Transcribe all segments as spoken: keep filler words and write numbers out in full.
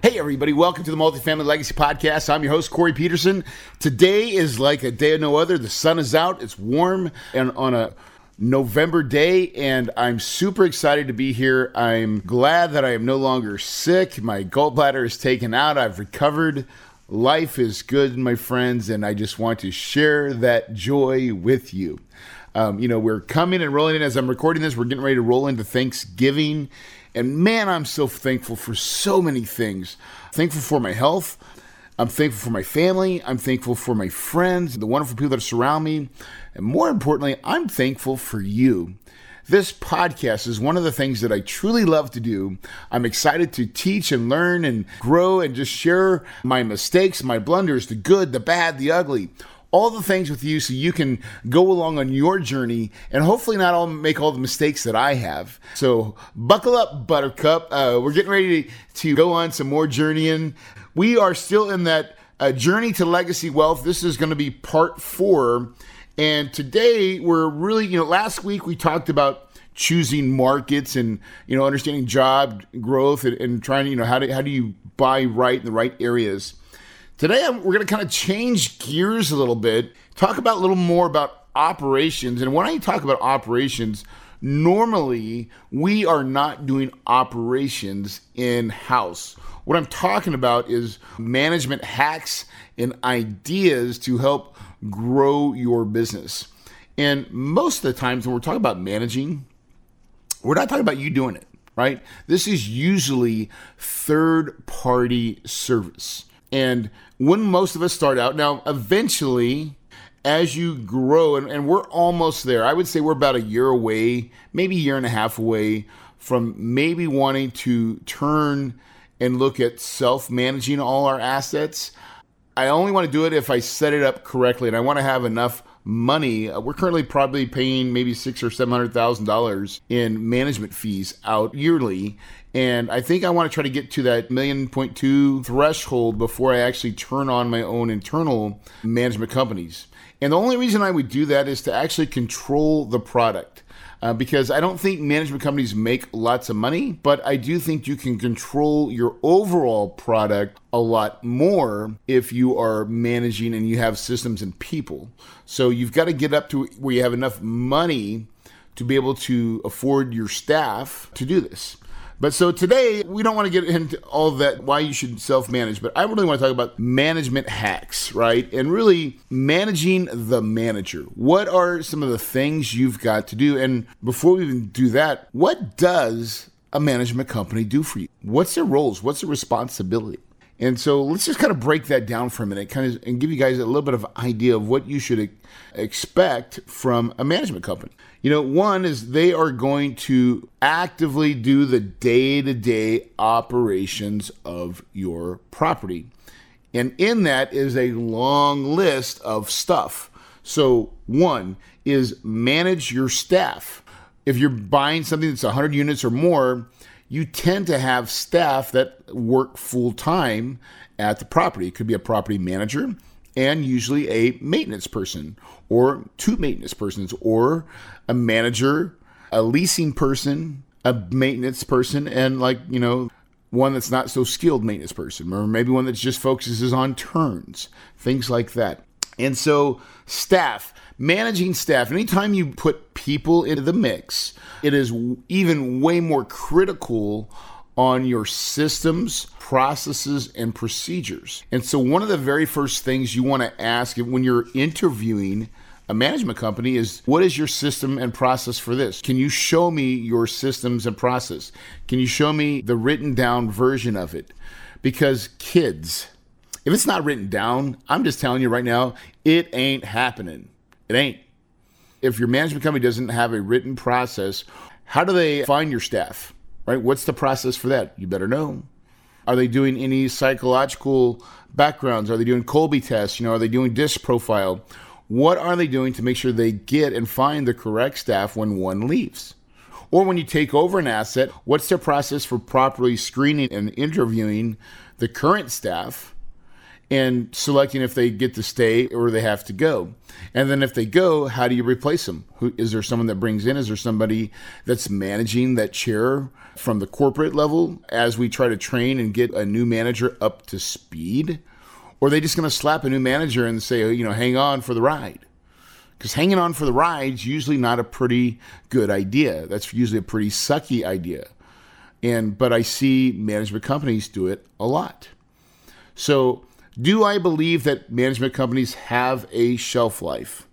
Hey everybody, welcome to the Multifamily Legacy Podcast. I'm your host, Corey Peterson. Today is like a day of no other. The sun is out, it's warm, and on a November day, and I'm super excited to be here. I'm glad that I am no longer sick. My gallbladder is taken out. I've recovered. Life is good, my friends, and I just want to share that joy with you. Um, you know, we're coming and rolling in. As I'm recording this, we're getting ready to roll into Thanksgiving. And man, I'm so thankful for so many things. Thankful for my health. I'm thankful for my family. I'm thankful for my friends, the wonderful people that surround me. And more importantly, I'm thankful for you. This podcast is one of the things that I truly love to do. I'm excited to teach and learn and grow and just share my mistakes, my blunders, the good, the bad, the ugly. All the things with you so you can go along on your journey and hopefully not all make all the mistakes that I have. So buckle up, Buttercup. Uh, we're getting ready to, to go on some more journeying. We are still in that uh, journey to legacy wealth. This is going to be part four. And today we're really, you know, last week we talked about choosing markets and, you know, understanding job growth and, and trying to, you know, how do, how do you buy right in the right areas. Today, we're going to kind of change gears a little bit, talk about a little more about operations. And when I talk about operations, normally we are not doing operations in-house. What I'm talking about is management hacks and ideas to help grow your business. And most of the times when we're talking about managing, we're not talking about you doing it, right? This is usually third-party service. And when most of us start out, now eventually as you grow, and, and we're almost there, I would say we're about a year away, maybe a year and a half away from maybe wanting to turn and look at self-managing all our assets. I only want to do it if I set it up correctly and I want to have enough money. We're currently probably paying maybe six or seven hundred thousand dollars in management fees out yearly, and I think I want to try to get to that million point two threshold before I actually turn on my own internal management companies. And the only reason I would do that is to actually control the product, uh, because I don't think management companies make lots of money, but I do think you can control your overall product a lot more if you are managing and you have systems and people. So you've got to get up to where you have enough money to be able to afford your staff to do this. But so today, we don't want to get into all that, why you should self-manage, but I really want to talk about management hacks, right? And really managing the manager. What are some of the things you've got to do? And before we even do that, what does a management company do for you? What's their roles? What's their responsibility? And so let's just kind of break that down for a minute kind of, and give you guys a little bit of idea of what you should expect from a management company. You know, one is they are going to actively do the day-to-day operations of your property. And in that is a long list of stuff. So one is manage your staff. If you're buying something that's one hundred units or more, you tend to have staff that work full-time at the property. It could be a property manager and usually a maintenance person or two maintenance persons or a manager, a leasing person, a maintenance person, and like, you know, one that's not so skilled maintenance person, or maybe one that just focuses on turns, things like that. And so staff, managing staff, anytime you put people into the mix, it is even way more critical on your systems, processes, and procedures. And so one of the very first things you want to ask when you're interviewing a management company is, what is your system and process for this? Can you show me your systems and process? Can you show me the written down version of it? Because kids, if it's not written down, I'm just telling you right now, it ain't happening. It ain't. If your management company doesn't have a written process, how do they find your staff, right? What's the process for that? You better know. Are they doing any psychological backgrounds? Are they doing Colby tests? You know, are they doing disc profile? What are they doing to make sure they get and find the correct staff when one leaves? Or when you take over an asset, what's their process for properly screening and interviewing the current staff and selecting if they get to stay or they have to go? And then if they go, how do you replace them? Who, is there someone that brings in? Is there somebody that's managing that chair from the corporate level as we try to train and get a new manager up to speed? Or are they just going to slap a new manager and say, oh, you know, hang on for the ride? Because hanging on for the ride is usually not a pretty good idea. That's usually a pretty sucky idea. And but I see management companies do it a lot. So do I believe that management companies have a shelf life?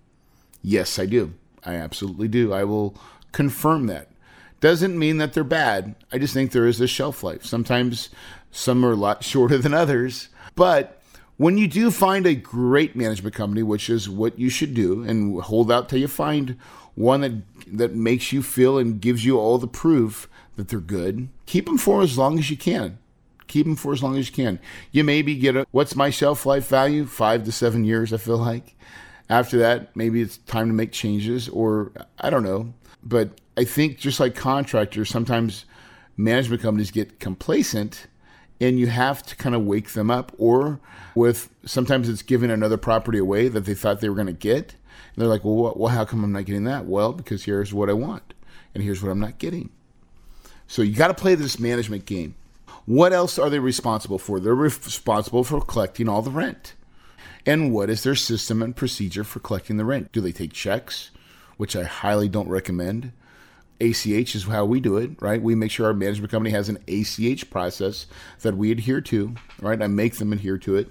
Yes, I do. I absolutely do. I will confirm that. Doesn't mean that they're bad. I just think there is a shelf life. Sometimes some are a lot shorter than others. But when you do find a great management company, which is what you should do, and hold out till you find one that that makes you feel and gives you all the proof that they're good, keep them for as long as you can. Keep them for as long as you can. You maybe get a, what's my shelf life value? Five to seven years, I feel like. After that, maybe it's time to make changes, or I don't know. But I think just like contractors, sometimes management companies get complacent, and you have to kind of wake them up, or with sometimes it's giving another property away that they thought they were going to get. And they're like, well, what, well, how come I'm not getting that? Well, because here's what I want and here's what I'm not getting. So you got to play this management game. What else are they responsible for? They're responsible for collecting all the rent. And what is their system and procedure for collecting the rent? Do they take checks, which I highly don't recommend? A C H is how we do it, right? We make sure our management company has an A C H process that we adhere to, right? I make them adhere to it.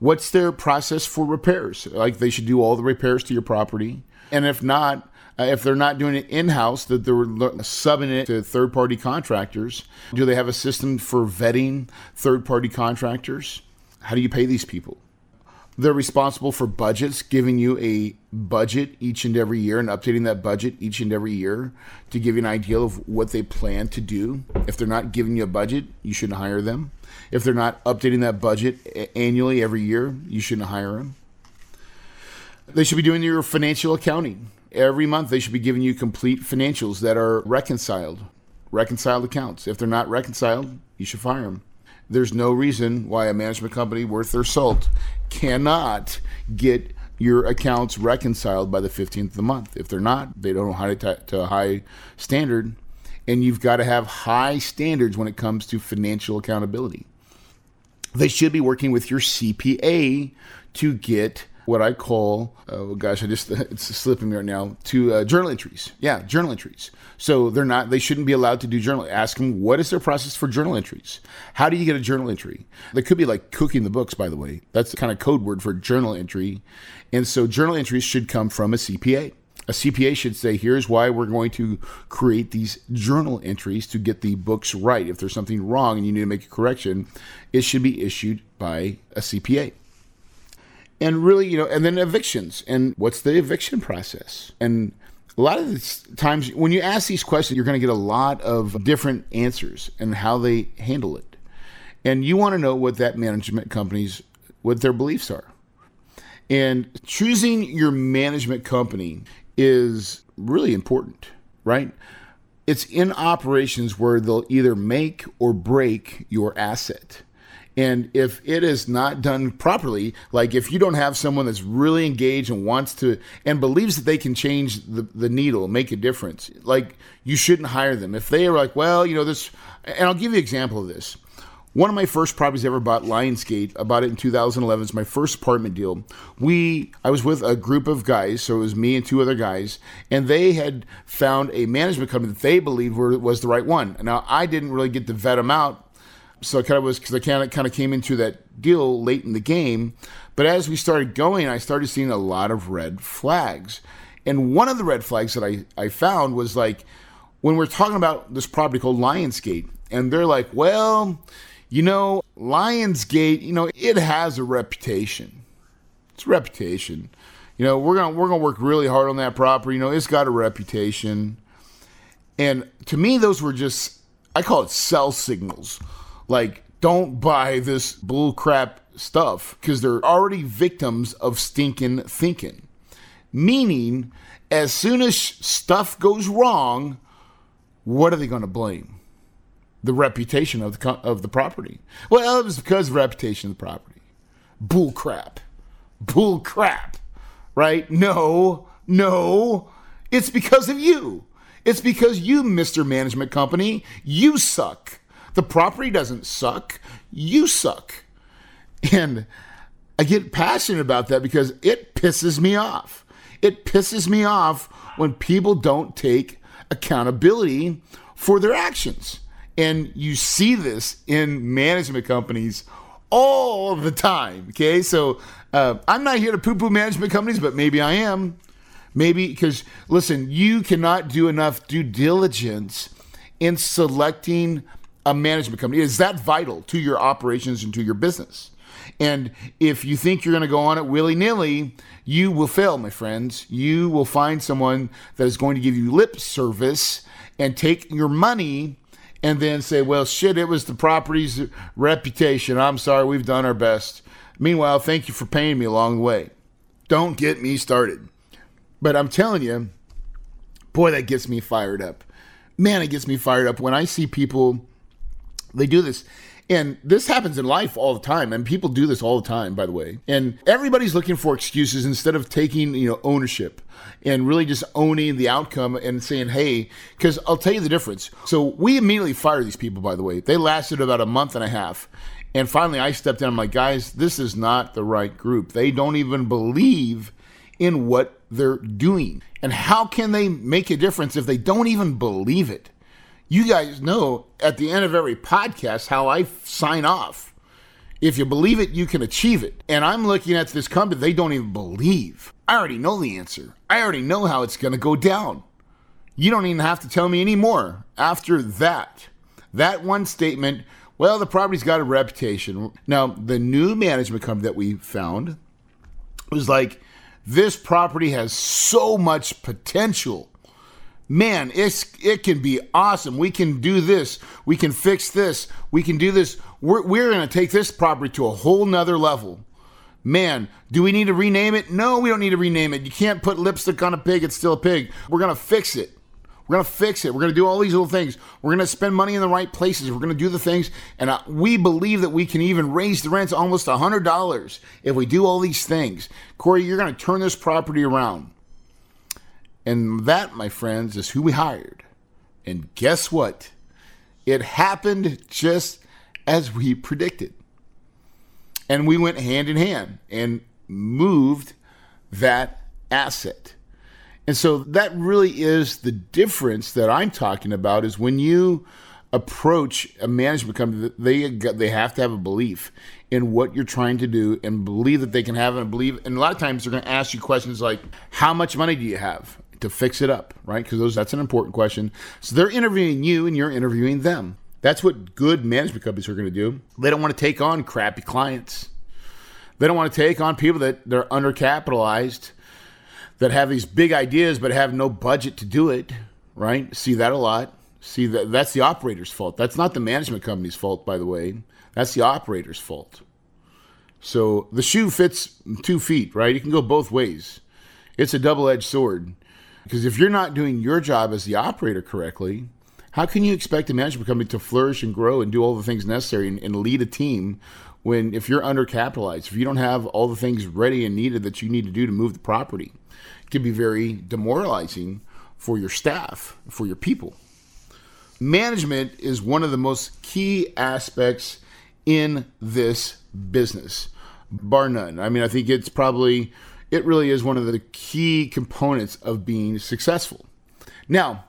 What's their process for repairs? Like they should do all the repairs to your property. And if not, uh, if they're not doing it in-house, that they're subbing it to third-party contractors. Do they have a system for vetting third-party contractors? How do you pay these people? They're responsible for budgets, giving you a budget each and every year and updating that budget each and every year to give you an idea of what they plan to do. If they're not giving you a budget, you shouldn't hire them. If they're not updating that budget annually every year, you shouldn't hire them. They should be doing your financial accounting. Every month, they should be giving you complete financials that are reconciled, reconciled accounts. If they're not reconciled, you should fire them. There's no reason why a management company worth their salt cannot get your accounts reconciled by the fifteenth of the month. If they're not, they don't know how to t- to a high standard. And you've got to have high standards when it comes to financial accountability. They should be working with your C P A to get what I call, oh gosh, I just it's slipping me right now, to uh, journal entries. Yeah, journal entries. So they're not, they shouldn't be allowed to do journal. Ask them, what is their process for journal entries? How do you get a journal entry? That could be like cooking the books, by the way. That's the kind of code word for journal entry. And so journal entries should come from a C P A. A C P A should say, here's why we're going to create these journal entries to get the books right. If there's something wrong and you need to make a correction, it should be issued by a C P A. And really, you know, and then evictions. And what's the eviction process? And a lot of the times when you ask these questions, you're going to get a lot of different answers and how they handle it. And you want to know what that management company's, what their beliefs are. And choosing your management company is really important, right? It's in operations where they'll either make or break your asset. And if it is not done properly, like if you don't have someone that's really engaged and wants to and believes that they can change the, the needle, make a difference, like you shouldn't hire them. If they are like, well, you know, this, and I'll give you an example of this. One of my first properties I ever bought, Lionsgate, I bought it in two thousand eleven. It's my first apartment deal. We, I was with a group of guys, so it was me and two other guys, and they had found a management company that they believed were, was the right one. Now, I didn't really get to vet them out. so I kind of was, because I kind of, kind of came into that deal late in the game. But as we started going, I started seeing a lot of red flags. And one of the red flags that I, I found was like, when we're talking about this property called Lionsgate, and they're like, well, you know, Lionsgate, you know, it has a reputation. It's a reputation. You know, we're gonna we're gonna work really hard on that property. You know, it's got a reputation. And to me, those were just, I call it sell signals. Like, don't buy this bull crap stuff because they're already victims of stinking thinking. Meaning, as soon as stuff goes wrong, what are they going to blame? The reputation of the of the property. Well, it was because of the reputation of the property. Bull crap. Bull crap. Right? No, no. It's because of you. It's because you, Mister Management Company, you suck. The property doesn't suck. You suck. And I get passionate about that because it pisses me off. It pisses me off when people don't take accountability for their actions. And you see this in management companies all the time. Okay, so uh, I'm not here to poo-poo management companies, but maybe I am. Maybe because, listen, you cannot do enough due diligence in selecting a management company. Is that vital to your operations and to your business? And if you think you're going to go on it willy-nilly, you will fail, my friends. You will find someone that is going to give you lip service and take your money and then say, well, shit, it was the property's reputation. I'm sorry, we've done our best. Meanwhile, thank you for paying me along the way. Don't get me started. But I'm telling you, boy, that gets me fired up. Man, it gets me fired up when I see people, they do this. And this happens in life all the time. And people do this all the time, by the way. And everybody's looking for excuses instead of taking, you know, ownership and really just owning the outcome and saying, hey, because I'll tell you the difference. So we immediately fired these people, by the way. They lasted about a month and a half. And finally, I stepped in. I'm like, guys, this is not the right group. They don't even believe in what they're doing. And how can they make a difference if they don't even believe it? You guys know at the end of every podcast how I sign off. If you believe it, you can achieve it. And I'm looking at this company they don't even believe. I already know the answer. I already know how it's going to go down. You don't even have to tell me anymore after that. That one statement, well, the property's got a reputation. Now, the new management company that we found was like, this property has so much potential. Man, it's, it can be awesome. We can do this. We can fix this. We can do this. We're, we're going to take this property to a whole nother level. Man, do we need to rename it? No, we don't need to rename it. You can't put lipstick on a pig. It's still a pig. We're going to fix it. We're going to fix it. We're going to do all these little things. We're going to spend money in the right places. We're going to do the things. And I, we believe that we can even raise the rents almost one hundred dollars if we do all these things. Corey, you're going to turn this property around. And that, my friends, is who we hired. And guess what? It happened just as we predicted. And we went hand in hand and moved that asset. And so that really is the difference that I'm talking about is when you approach a management company, they they have to have a belief in what you're trying to do and believe that they can have it and believe. And a lot of times they're going to ask you questions like, how much money do you have to fix it up, right? Because those that's an important question. So they're interviewing you and you're interviewing them. That's what good management companies are going to do. They don't want to take on crappy clients. They don't want to take on people that they're undercapitalized, that have these big ideas but have no budget to do it, right? See that a lot. See, that that's the operator's fault. That's not the management company's fault, by the way. That's the operator's fault. So the shoe fits two feet, right? It can go both ways. It's a double-edged sword. Because if you're not doing your job as the operator correctly, how can you expect a management company to flourish and grow and do all the things necessary and, and lead a team when if you're undercapitalized, if you don't have all the things ready and needed that you need to do to move the property? It can be very demoralizing for your staff, for your people. Management is one of the most key aspects in this business, bar none. I mean, I think it's probably, it really is one of the key components of being successful. Now,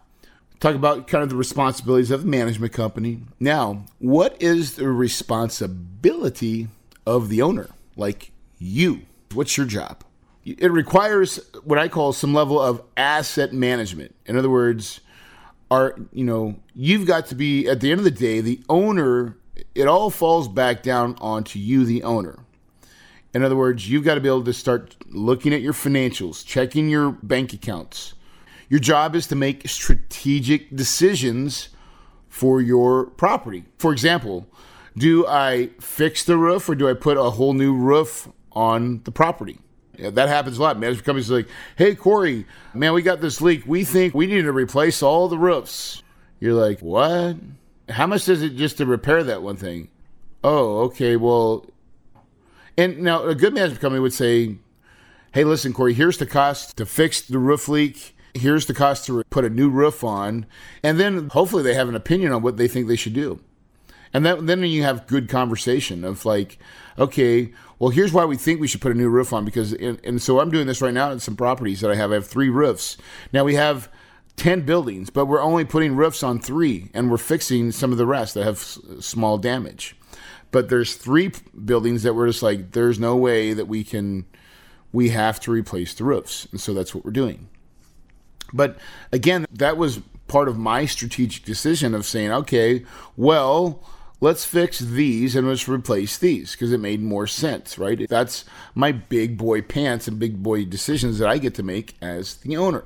talk about kind of the responsibilities of the management company. Now, what is the responsibility of the owner? Like you, what's your job? It requires what I call some level of asset management. In other words, are, you know, you've got to be, at the end of the day, the owner, it all falls back down onto you, the owner. In other words, you've got to be able to start looking at your financials, checking your bank accounts. Your job is to make strategic decisions for your property. For example, do I fix the roof or do I put a whole new roof on the property? Yeah, that happens a lot. Management companies are like, hey, Corey, man, we got this leak. We think we need to replace all the roofs. You're like, what? How much is it just to repair that one thing? Oh, okay, well. And now a good management company would say, hey, listen, Corey, here's the cost to fix the roof leak. Here's the cost to put a new roof on. And then hopefully they have an opinion on what they think they should do. And that, then you have good conversation of like, okay, well, here's why we think we should put a new roof on. Because and, and so I'm doing this right now in some properties that I have. I have three roofs. Now we have ten buildings, but we're only putting roofs on three. And we're fixing some of the rest that have s- small damage. But there's three buildings that we're just like, there's no way that we can, we have to replace the roofs. And so that's what we're doing. But again, that was part of my strategic decision of saying, okay, well, let's fix these and let's replace these because it made more sense, right? That's my big boy pants and big boy decisions that I get to make as the owner.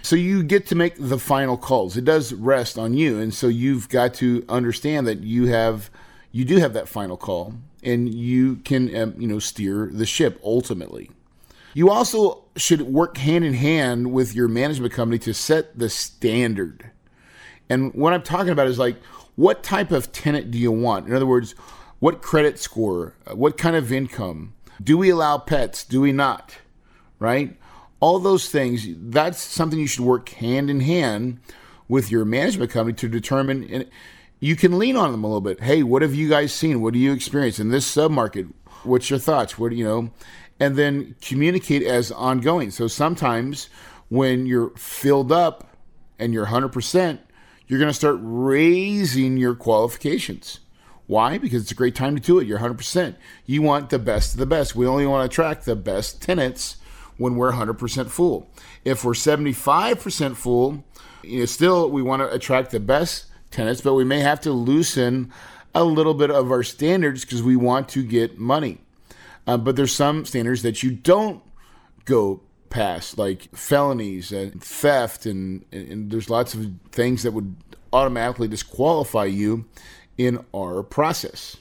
So you get to make the final calls. It does rest on you. And so you've got to understand that you have, you do have that final call and you can, um, you know, steer the ship ultimately. You also should work hand in hand with your management company to set the standard. And what I'm talking about is like, what type of tenant do you want? In other words, what credit score? What kind of income? Do we allow pets? Do we not? Right? All those things, that's something you should work hand in hand with your management company to determine. And you can lean on them a little bit. Hey, what have you guys seen? What do you experience in this submarket? What's your thoughts? What do you know? And then communicate as ongoing. So sometimes when you're filled up and you're one hundred percent, you're going to start raising your qualifications. Why? Because it's a great time to do it. You're one hundred percent. You want the best of the best. We only want to attract the best tenants when we're one hundred percent full. If we're seventy-five percent full, you know, still we want to attract the best tenants, but we may have to loosen a little bit of our standards because we want to get money. Uh, but there's some standards that you don't go past, like felonies and theft, and, and there's lots of things that would automatically disqualify you in our process.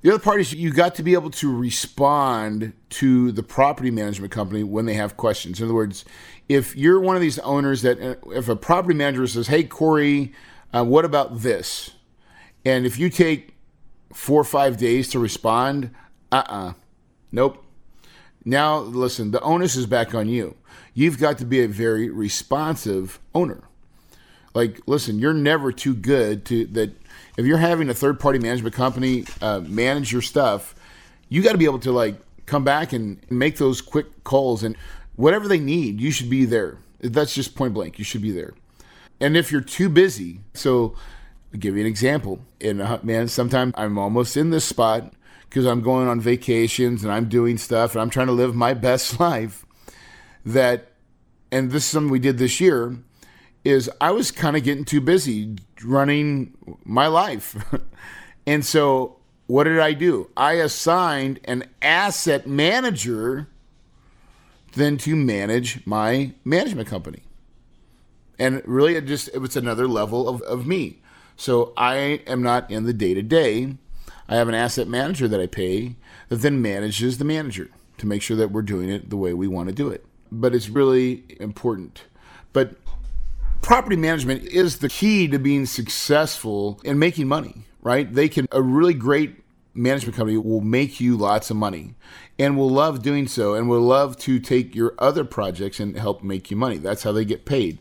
The other part is you got to be able to respond to the property management company when they have questions. In other words, if you're one of these owners that if a property manager says, hey, Corey, uh, what about this? And if you take four or five days to respond, uh-uh. Nope. Now, listen, the onus is back on you. You've got to be a very responsive owner. Like, listen, you're never too good to that. If you're having a third-party management company uh, manage your stuff, you got to be able to, like, come back and make those quick calls. And whatever they need, you should be there. That's just point blank. You should be there. And if you're too busy, so I'll give you an example. And, uh, man, sometimes I'm almost in this spot, because I'm going on vacations and I'm doing stuff and I'm trying to live my best life, that, and this is something we did this year, is I was kind of getting too busy running my life. And so what did I do? I assigned an asset manager then to manage my management company. And really it just, it was another level of, of me. So I am not in the day-to-day. I have an asset manager that I pay that then manages the manager to make sure that we're doing it the way we want to do it. But it's really important. But property management is the key to being successful and making money, right? They can, a really great management company will make you lots of money and will love doing so and will love to take your other projects and help make you money. That's how they get paid.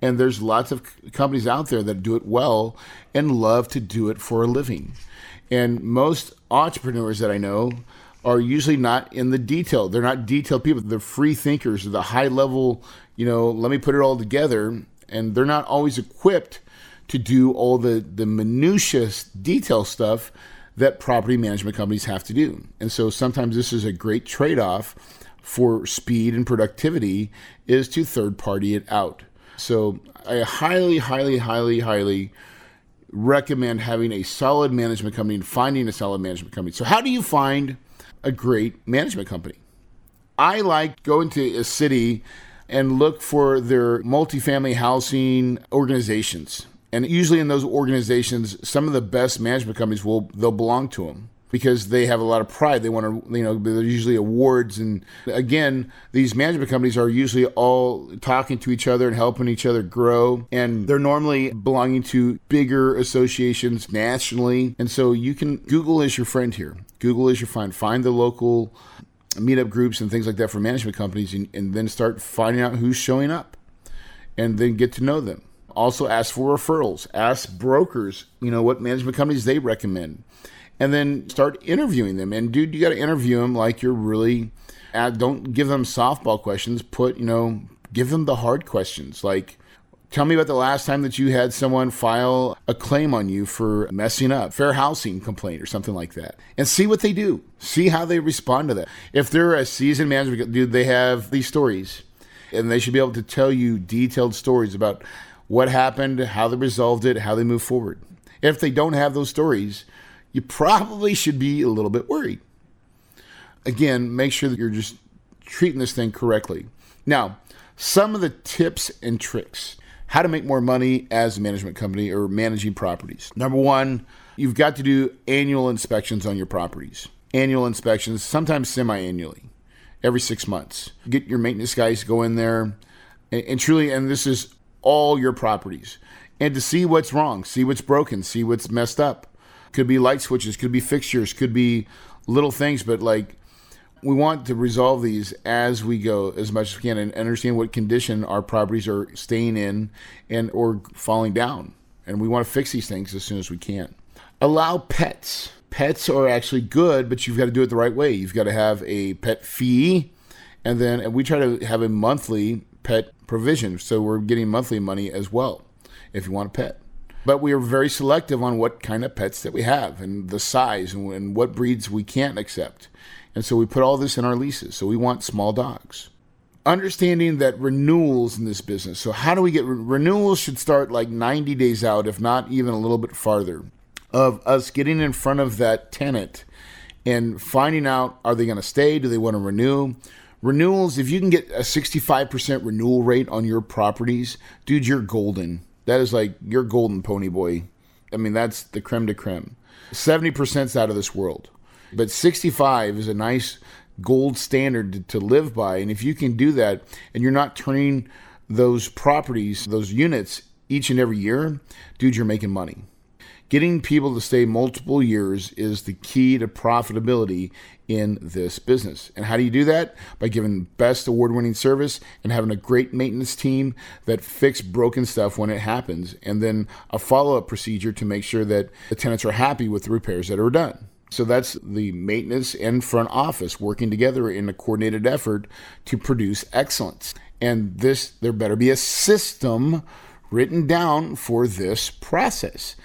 And there's lots of companies out there that do it well and love to do it for a living. And most entrepreneurs that I know are usually not in the detail. They're not detailed people. They're free thinkers, the high level, you know, let me put it all together. and they're not always equipped to do all the, the minutiae detail stuff that property management companies have to do. And so sometimes this is a great trade-off for speed and productivity, is to third-party it out. So I highly, highly, highly, highly recommend having a solid management company and finding a solid management company. So how do you find a great management company? I like going to a city and look for their multifamily housing organizations. And usually in those organizations, some of the best management companies will, they'll belong to them because they have a lot of pride. They want to, you know, there's usually awards. And again, these management companies are usually all talking to each other and helping each other grow. And they're normally belonging to bigger associations nationally. And so you can, Google is your friend here. Google is your friend. Find the local meetup groups and things like that for management companies, and, and then start finding out who's showing up and then get to know them. Also ask for referrals, ask brokers, you know, what management companies they recommend, and then start interviewing them. And dude, you got to interview them like you're really, at, don't give them softball questions, put, you know, give them the hard questions. Like, tell me about the last time that you had someone file a claim on you for messing up, fair housing complaint or something like that, and see what they do. See how they respond to that. If they're a seasoned management, dude, they have these stories, and they should be able to tell you detailed stories about what happened, how they resolved it, how they move forward. If they don't have those stories, you probably should be a little bit worried. Again, make sure that you're just treating this thing correctly. Now, some of the tips and tricks. How to make more money as a management company or managing properties. Number one, you've got to do annual inspections on your properties. Annual inspections, sometimes semi-annually, every six months. Get your maintenance guys to go in there and, and truly, and this is all your properties. And to see what's wrong, see what's broken, see what's messed up. Could be light switches, could be fixtures, could be little things, but like we want to resolve these as we go as much as we can and understand what condition our properties are staying in and or falling down. And we want to fix these things as soon as we can. Allow pets. Pets are actually good, but you've got to do it the right way. You've got to have a pet fee. And then and we try to have a monthly pet provision. So we're getting monthly money as well if you want a pet. But we are very selective on what kind of pets that we have and the size and, and what breeds we can't accept. And so we put all this in our leases. So we want small dogs. Understanding that renewals in this business. So how do we get re- renewals should start like ninety days out, if not even a little bit farther, of us getting in front of that tenant and finding out, are they going to stay? Do they want to renew? Renewals, if you can get a sixty-five percent renewal rate on your properties, dude, you're golden. That is like, you're golden, pony boy. I mean, that's the creme de creme. seventy percent's out of this world. But sixty-five is a nice gold standard to, to live by. And if you can do that and you're not turning those properties, those units each and every year, dude, you're making money. Getting people to stay multiple years is the key to profitability in this business. And how do you do that? By giving best award-winning service and having a great maintenance team that fix broken stuff when it happens. And then a follow-up procedure to make sure that the tenants are happy with the repairs that are done. So that's the maintenance and front office working together in a coordinated effort to produce excellence. And this, there better be a system written down for this process.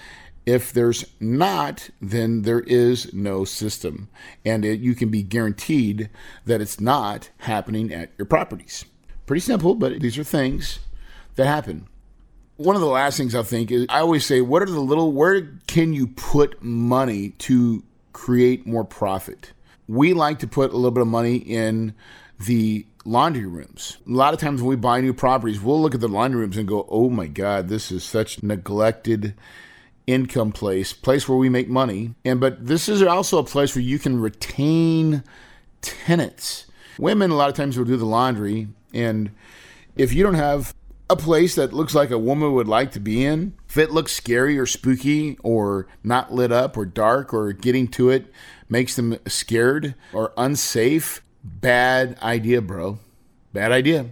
If there's not, then there is no system. And it, you can be guaranteed that it's not happening at your properties. Pretty simple, but these are things that happen. One of the last things I think is I always say, what are the little, where can you put money to create more profit? We like to put a little bit of money in the laundry rooms. A lot of times when we buy new properties, we'll look at the laundry rooms and go, oh my God, this is such neglected income place, place where we make money. And but this is also a place where you can retain tenants. Women a lot of times will do the laundry. And if you don't have a place that looks like a woman would like to be in, if it looks scary or spooky or not lit up or dark or getting to it makes them scared or unsafe, bad idea, bro. Bad idea.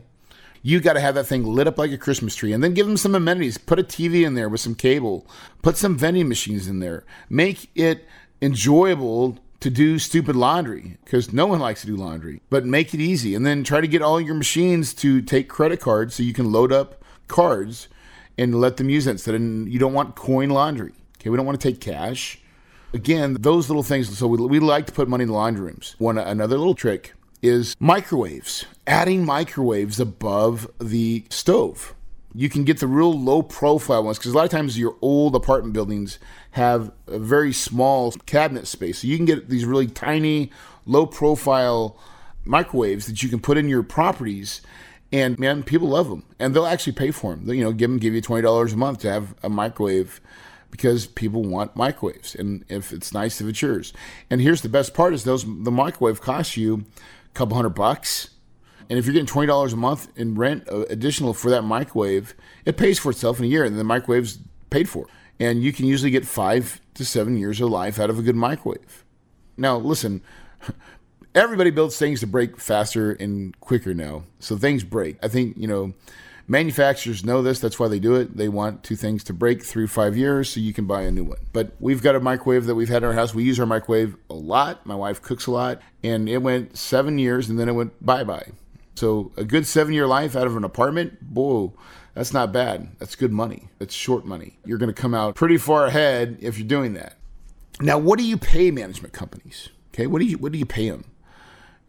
You got to have that thing lit up like a Christmas tree, and then give them some amenities. Put a T V in there with some cable. Put some vending machines in there. Make it enjoyable to do stupid laundry, because no one likes to do laundry, but make it easy. And then try to get all your machines to take credit cards so you can load up cards and let them use that instead. And you don't want coin laundry. Okay, we don't want to take cash. Again, those little things. So we, we like to put money in the laundry rooms. One another little trick is microwaves. Adding microwaves above the stove. You can get the real low profile ones because a lot of times your old apartment buildings have a very small cabinet space. So you can get these really tiny, low profile microwaves that you can put in your properties, and man, people love them, and they'll actually pay for them. They'll, you know, give them give you twenty dollars a month to have a microwave because people want microwaves, and if it's nice, if it's yours. And here's the best part is those the microwave costs you a couple hundred bucks. And if you're getting twenty dollars a month in rent additional for that microwave, it pays for itself in a year, and the microwave's paid for. And you can usually get five to seven years of life out of a good microwave. Now, listen, everybody builds things to break faster and quicker now. So things break. I think, you know, manufacturers know this. That's why they do it. They want two things to break through five years so you can buy a new one. But we've got a microwave that we've had in our house. We use our microwave a lot. My wife cooks a lot. And it went seven years, and then it went bye-bye. So a good seven-year life out of an apartment, whoa, that's not bad. That's good money. That's short money. You're going to come out pretty far ahead if you're doing that. Now, what do you pay management companies? Okay, what do you what do you pay them?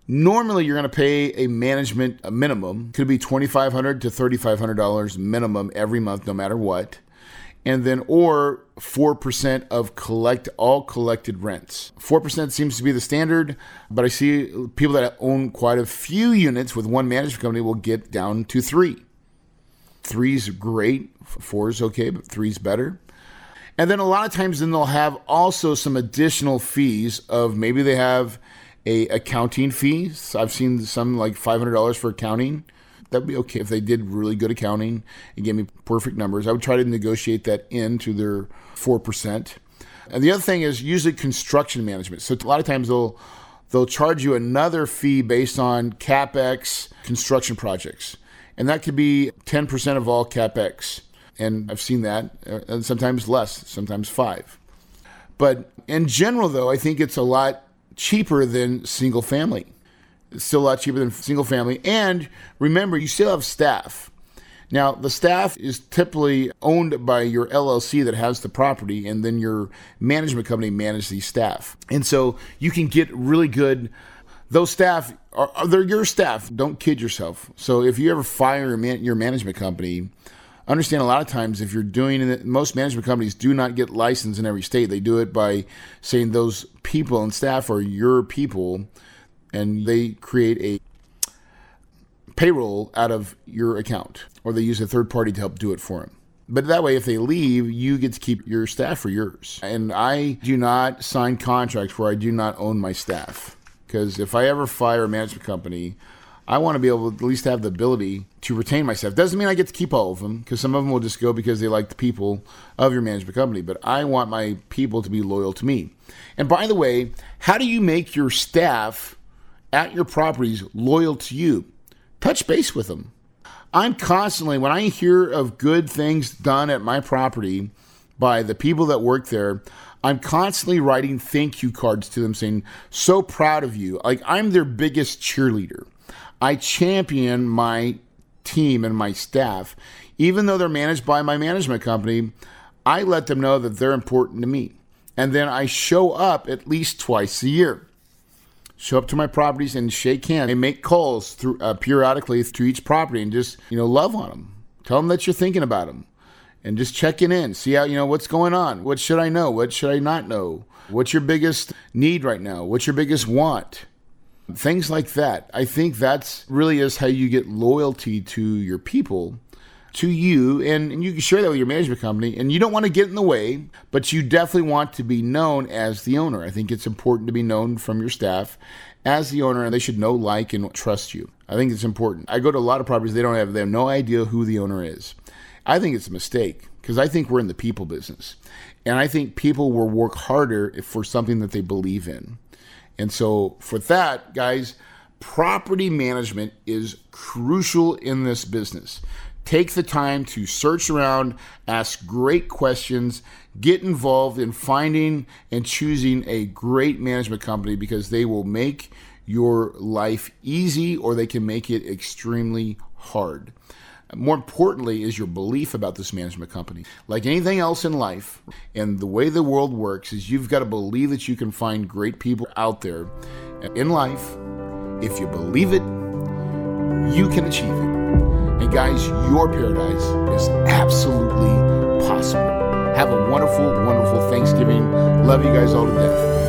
Normally, you're going to pay a management a minimum. Could be twenty-five hundred dollars to thirty-five hundred dollars minimum every month, no matter what. And then, or four percent of collect all collected rents. four percent seems to be the standard, but I see people that own quite a few units with one management company will get down to three. Three's great, four's okay, but three's better. And then a lot of times then they'll have also some additional fees of maybe they have a accounting fee. I've seen some like five hundred dollars for accounting. That'd be okay if they did really good accounting and gave me perfect numbers. I would try to negotiate that into their four percent. And the other thing is usually construction management. So a lot of times they'll they'll charge you another fee based on CapEx construction projects. And that could be ten percent of all CapEx. And I've seen that, and sometimes less, sometimes five. But in general, though, I think it's a lot cheaper than single family. It's still a lot cheaper than single family. And remember, you still have staff. Now, the staff is typically owned by your L L C that has the property, and then your management company manages the staff. And so you can get really good. Those staff, are they're your staff. Don't kid yourself. So if you ever fire your management company, understand a lot of times if you're doing it, most management companies do not get licensed in every state. They do it by saying those people and staff are your people, and they create a payroll out of your account, or they use a third party to help do it for them. But that way, if they leave, you get to keep your staff for yours. And I do not sign contracts where I do not own my staff, because if I ever fire a management company, I want to be able to at least have the ability to retain my staff. Doesn't mean I get to keep all of them, because some of them will just go because they like the people of your management company. But I want my people to be loyal to me. And by the way, how do you make your staff at your properties loyal to you? Touch base with them. I'm constantly, when I hear of good things done at my property by the people that work there, I'm constantly writing thank you cards to them saying, so proud of you. Like, I'm their biggest cheerleader. I champion my team and my staff. Even though they're managed by my management company, I let them know that they're important to me. And then I show up at least twice a year. Show up to my properties and shake hands and make calls through uh, periodically to each property and just, you know, love on them. Tell them that you're thinking about them and just checking in. See how, you know, what's going on? What should I know? What should I not know? What's your biggest need right now? What's your biggest want? Things like that. I think that's really is how you get loyalty to your people, to you. And, and you can share that with your management company, and you don't want to get in the way, but you definitely want to be known as the owner. I think it's important to be known from your staff as the owner, and they should know, like, and trust you. I think it's important. I go to a lot of properties, they don't have, they have no idea who the owner is. I think it's a mistake, because I think we're in the people business. And I think people will work harder for something that they believe in. And so for that, guys, property management is crucial in this business. Take the time to search around, ask great questions, get involved in finding and choosing a great management company, because they will make your life easy or they can make it extremely hard. More importantly is your belief about this management company. Like anything else in life, and the way the world works is you've got to believe that you can find great people out there in life. If you believe it, you can achieve it. And guys, your paradise is absolutely possible. Have a wonderful, wonderful Thanksgiving. Love you guys all to death.